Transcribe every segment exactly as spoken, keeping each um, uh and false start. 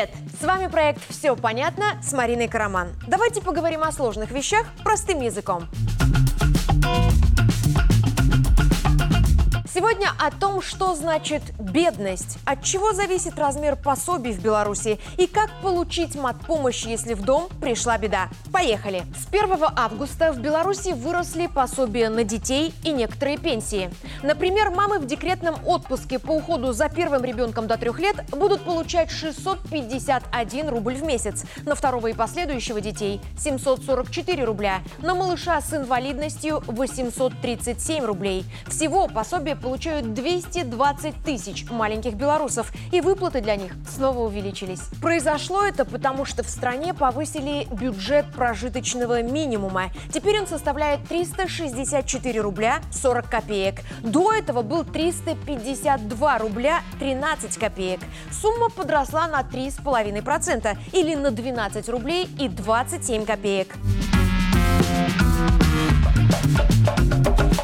Привет! С вами проект «Все понятно» с Мариной Караман. Давайте поговорим о сложных вещах простым языком. Сегодня о том, что значит бедность, от чего зависит размер пособий в Беларуси и как получить матпомощь, если в дом пришла беда. Поехали! С первого августа в Беларуси выросли пособия на детей и некоторые пенсии. Например, мамы в декретном отпуске по уходу за первым ребенком до трех лет будут получать шестьсот пятьдесят один рубль в месяц, на второго и последующего детей – семьсот сорок четыре рубля, на малыша с инвалидностью – восемьсот тридцать семь рублей. Всего пособие получают двести двадцать тысяч маленьких белорусов, и выплаты для них снова увеличились. Произошло это потому, что в стране повысили бюджет прожиточного минимума. Теперь он составляет триста шестьдесят четыре рубля сорок копеек. До этого был триста пятьдесят два рубля тринадцать копеек. Сумма подросла на три и пять десятых процента или на двенадцать рублей и двадцать семь копеек.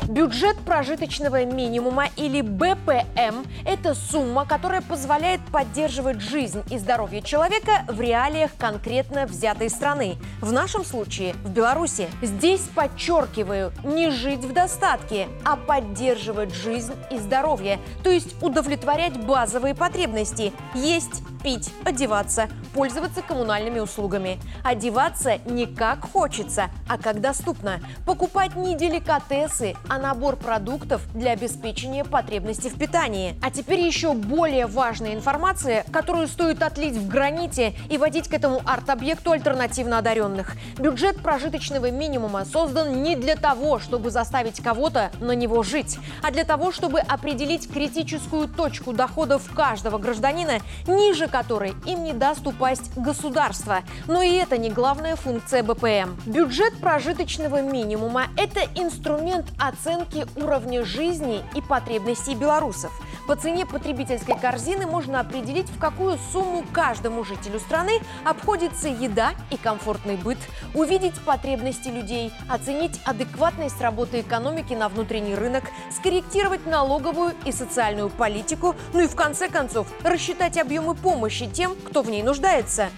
Бюджет прожиточного минимума или бэ пэ эм – это сумма, которая позволяет поддерживать жизнь и здоровье человека в реалиях конкретно взятой страны. В нашем случае – в Беларуси. Здесь, подчеркиваю, не жить в достатке, а поддерживать жизнь и здоровье, то есть удовлетворять базовые потребности – есть, пить, одеваться, пользоваться коммунальными услугами. Одеваться не как хочется, а как доступно. Покупать не деликатесы, а набор продуктов для обеспечения потребностей в питании. А теперь еще более важная информация, которую стоит отлить в граните и водить к этому арт-объекту альтернативно одаренных. Бюджет прожиточного минимума создан не для того, чтобы заставить кого-то на него жить, а для того, чтобы определить критическую точку доходов каждого гражданина, ниже которой им не даст упасть государство. Но и это не главная функция бэ пэ эм. Бюджет прожиточного минимума – это инструмент оценки уровня жизни и потребностей белорусов. По цене потребительской корзины можно определить, в какую сумму каждому жителю страны обходится еда и комфортный быт, увидеть потребности людей, оценить адекватность работы экономики на внутренний рынок, скорректировать налоговую и социальную политику, ну и в конце концов рассчитать объемы помощи тем, кто в ней нуждается.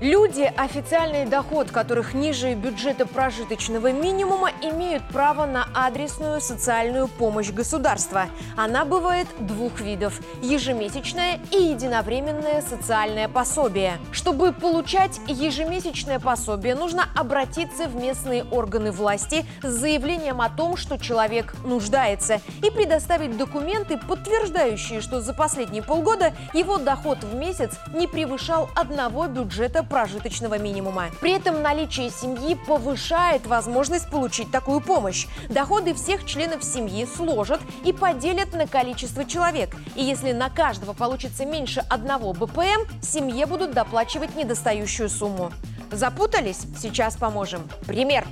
Люди, официальный доход которых ниже бюджета прожиточного минимума, имеют право на адресную социальную помощь государства. Она бывает двух видов – ежемесячное и единовременное социальное пособие. Чтобы получать ежемесячное пособие, нужно обратиться в местные органы власти с заявлением о том, что человек нуждается, и предоставить документы, подтверждающие, что за последние полгода его доход в месяц не превышал одного бюджета прожиточного минимума. При этом наличие семьи повышает возможность получить такую помощь. Доходы всех членов семьи сложат и поделят на количество человек. И если на каждого получится меньше одного бэ пэ эм, семье будут доплачивать недостающую сумму. Запутались? Сейчас поможем. Пример.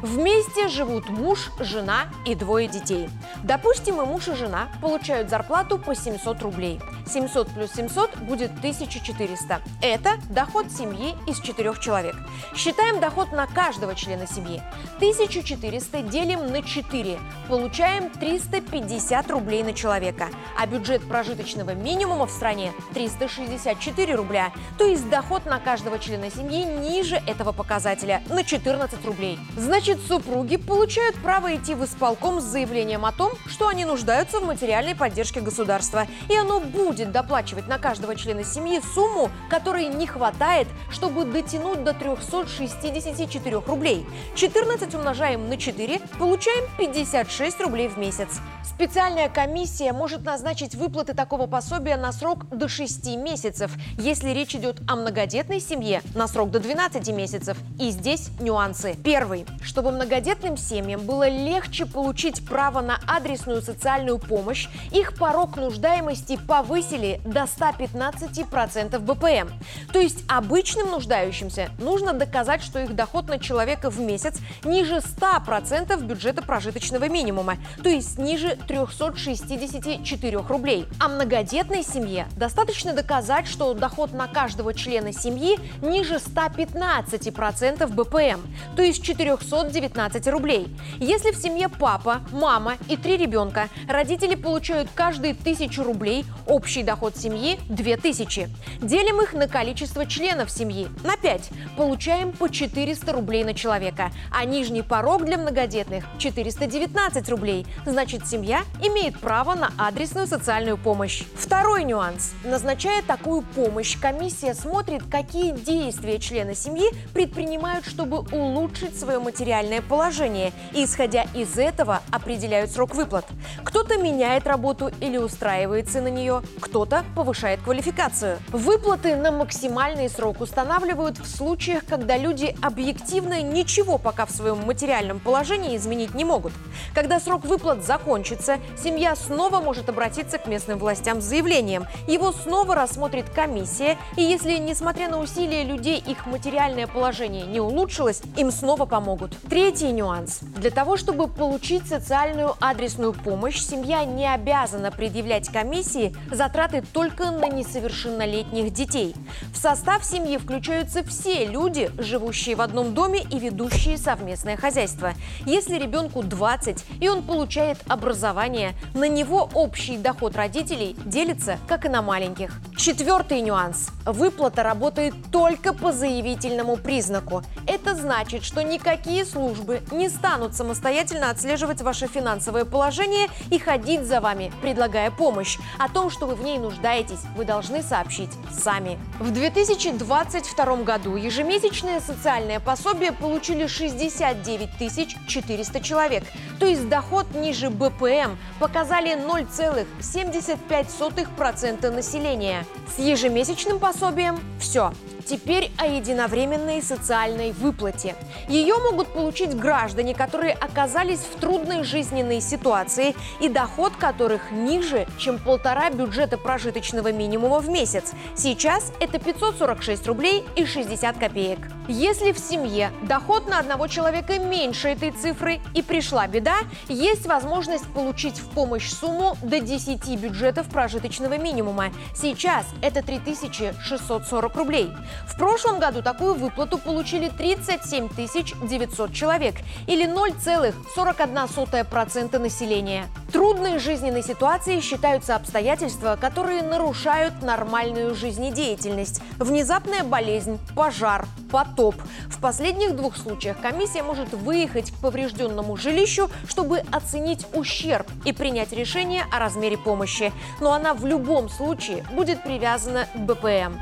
Вместе живут муж, жена и двое детей. Допустим, и муж, и жена получают зарплату по семьсот рублей. семьсот плюс семьсот будет тысяча четыреста. Это доход семьи из четырех человек. Считаем доход на каждого члена семьи. тысячу четыреста делим на четыре. Получаем триста пятьдесят рублей на человека. А бюджет прожиточного минимума в стране триста шестьдесят четыре рубля. То есть доход на каждого члена семьи ниже этого показателя на четырнадцать рублей. Значит, супруги получают право идти в исполком с заявлением о том, что они нуждаются в материальной поддержке государства. И оно будет доплачивать на каждого члена семьи сумму, которой не хватает, чтобы дотянуть до трёхсот шестидесяти четырёх рублей. четырнадцать умножаем на четыре, получаем пятьдесят шесть рублей в месяц. Специальная комиссия может назначить выплаты такого пособия на срок до шести месяцев, если речь идет о многодетной семье – на срок до двенадцати месяцев. И здесь нюансы. Первый. Чтобы многодетным семьям было легче получить право на адресную социальную помощь, их порог нуждаемости повысился до ста пятнадцати процентов бэ пэ эм. То есть обычным нуждающимся нужно доказать, что их доход на человека в месяц ниже ста процентов бюджета прожиточного минимума, то есть ниже трёхсот шестидесяти четырёх рублей. А многодетной семье достаточно доказать, что доход на каждого члена семьи ниже ста пятнадцати процентов бэ пэ эм, то есть четырёхсот девятнадцати рублей. Если в семье папа, мама и три три ребенка. Родители получают каждый тысячу рублей, общий доход семьи – две тысячи. Делим их на количество членов семьи – на пять. Получаем по четыреста рублей на человека. А нижний порог для многодетных – четыреста девятнадцать рублей. Значит, семья имеет право на адресную социальную помощь. Второй нюанс. Назначая такую помощь, комиссия смотрит, какие действия члены семьи предпринимают, чтобы улучшить свое материальное положение. И, исходя из этого, определяют срок выплат. Кто-то меняет работу или устраивается на нее, кто-то повышает квалификацию. Выплаты на максимальный срок устанавливают в случаях, когда люди объективно ничего пока в своем материальном положении изменить не могут. Когда срок выплат закончится, семья снова может обратиться к местным властям с заявлением. Его снова рассмотрит комиссия, и если, несмотря на усилия людей, их материальное положение не улучшилось, им снова помогут. Третий нюанс. Для того, чтобы получить социальную адресную помощь, семья не обязана предъявлять комиссии затраты только на несовершеннолетних детей. В состав семьи включаются все люди, живущие в одном доме и ведущие совместное хозяйство. Если ребенку двадцать и он получает образование, на него общий доход родителей делится, как и на маленьких. Четвертый нюанс. Выплата работает только по заявительному признаку. Это значит, что никакие службы не станут самостоятельно отслеживать ваше финансовое положение и ходить за вами, предлагая помощь. О том, что вы в ней нуждаетесь, вы должны сообщить сами. В две тысячи двадцать втором году ежемесячное социальное пособие получили шестьдесят девять тысяч четыреста человек, то есть доход ниже бэ пэ эм показали ноль целых семьдесят пять сотых процента населения. С ежемесячным пособием все. Теперь о единовременной социальной выплате. Ее могут получить граждане, которые оказались в трудной жизненной ситуации и доход которых ниже, чем полтора бюджета прожиточного минимума в месяц. Сейчас это пятьсот сорок шесть рублей и шестьдесят копеек. Если в семье доход на одного человека меньше этой цифры и пришла беда, есть возможность получить в помощь сумму до десяти бюджетов прожиточного минимума. Сейчас это три тысячи шестьсот сорок рублей. В прошлом году такую выплату получили тридцать семь тысяч девятьсот человек, или ноль целых сорок одна сотая процента населения. Трудной жизненной ситуацией считаются обстоятельства, которые нарушают нормальную жизнедеятельность. Внезапная болезнь, пожар, потоп. В последних двух случаях комиссия может выехать к поврежденному жилищу, чтобы оценить ущерб и принять решение о размере помощи. Но она в любом случае будет привязана к бэ пэ эм.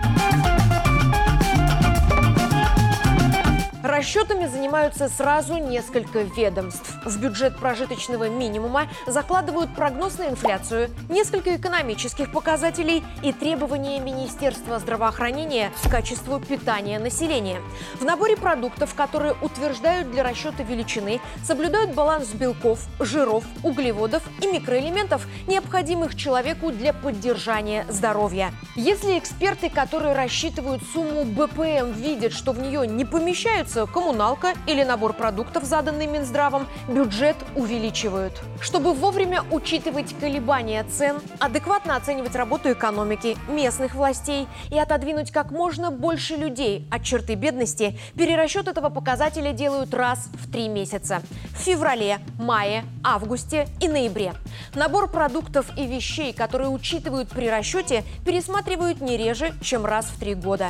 Расчетами занимаются сразу несколько ведомств. В бюджет прожиточного минимума закладывают прогноз на инфляцию, несколько экономических показателей и требования Министерства здравоохранения к качеству питания населения. В наборе продуктов, которые утверждают для расчета величины, соблюдают баланс белков, жиров, углеводов и микроэлементов, необходимых человеку для поддержания здоровья. Если эксперты, которые рассчитывают сумму бэ пэ эм, видят, что в нее не помещаются коммуналка или набор продуктов, заданный Минздравом, бюджет увеличивают. Чтобы вовремя учитывать колебания цен, адекватно оценивать работу экономики, местных властей и отодвинуть как можно больше людей от черты бедности, перерасчет этого показателя делают раз в три месяца – в феврале, мае, августе и ноябре. Набор продуктов и вещей, которые учитывают при расчете, пересматривают не реже, чем раз в три года.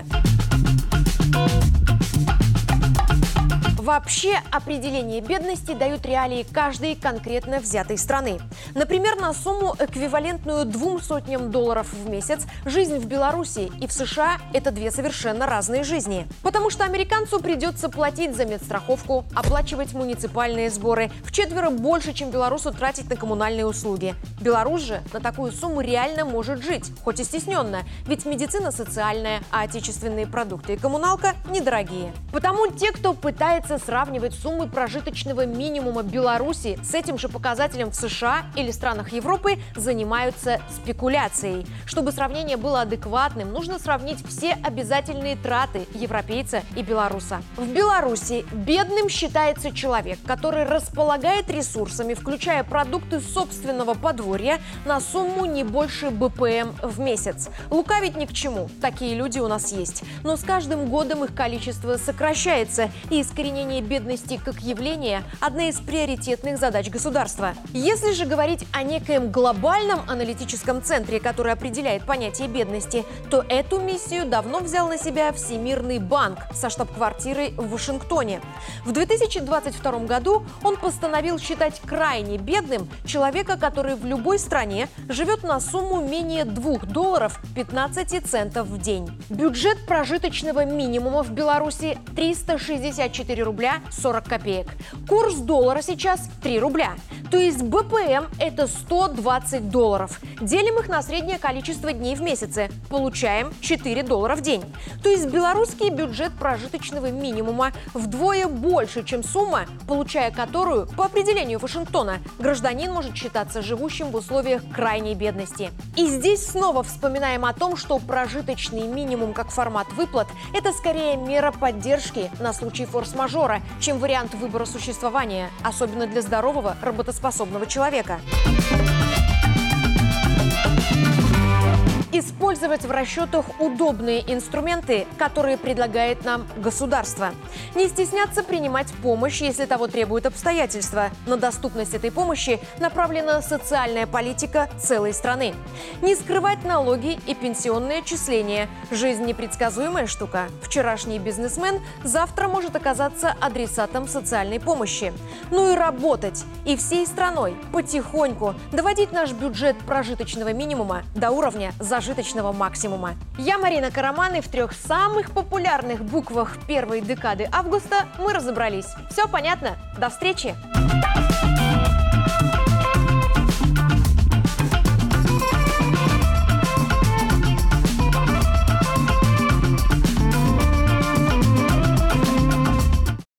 Вообще, определение бедности дают реалии каждой конкретно взятой страны. Например, на сумму, эквивалентную двум сотням долларов в месяц, жизнь в Беларуси и в США – это две совершенно разные жизни. Потому что американцу придется платить за медстраховку, оплачивать муниципальные сборы, вчетверо больше, чем белорусу тратить на коммунальные услуги. Беларусь же на такую сумму реально может жить, хоть и стесненно, ведь медицина социальная, а отечественные продукты и коммуналка недорогие. Потому те, кто пытается сравнивать суммы прожиточного минимума Беларуси с этим же показателем в США или странах Европы, занимаются спекуляцией. Чтобы сравнение было адекватным, нужно сравнить все обязательные траты европейца и белоруса. В Беларуси бедным считается человек, который располагает ресурсами, включая продукты собственного подворья, на сумму не больше бэ пэ эм в месяц. Лукавить ни к чему, такие люди у нас есть. Но с каждым годом их количество сокращается, и искоренение устранение бедности как явления – одна из приоритетных задач государства. Если же говорить о некоем глобальном аналитическом центре, который определяет понятие бедности, то эту миссию давно взял на себя Всемирный банк со штаб-квартирой в Вашингтоне. В две тысячи двадцать втором году он постановил считать крайне бедным человека, который в любой стране живет на сумму менее двух долларов пятнадцати центов в день. Бюджет прожиточного минимума в Беларуси – триста шестьдесят четыре рубля сорок копеек. Курс доллара сейчас три рубля. То есть БПМ – это сто двадцать долларов. Делим их на среднее количество дней в месяце. Получаем четыре доллара в день. То есть белорусский бюджет прожиточного минимума вдвое больше, чем сумма, получая которую, по определению Вашингтона, гражданин может считаться живущим в условиях крайней бедности. И здесь снова вспоминаем о том, что прожиточный минимум как формат выплат – это скорее мера поддержки на случай форс-мажора, чем вариант выбора существования, особенно для здорового, работоспособного человека. Использовать в расчетах удобные инструменты, которые предлагает нам государство. Не стесняться принимать помощь, если того требуют обстоятельства. На доступность этой помощи направлена социальная политика целой страны. Не скрывать налоги и пенсионные отчисления. Жизнь непредсказуемая штука. Вчерашний бизнесмен завтра может оказаться адресатом социальной помощи. Ну и работать. И всей страной потихоньку доводить наш бюджет прожиточного минимума до уровня зажиточного максимума. Я Марина Караман, и в трех самых популярных буквах первой декады августа мы разобрались. Все понятно? До встречи!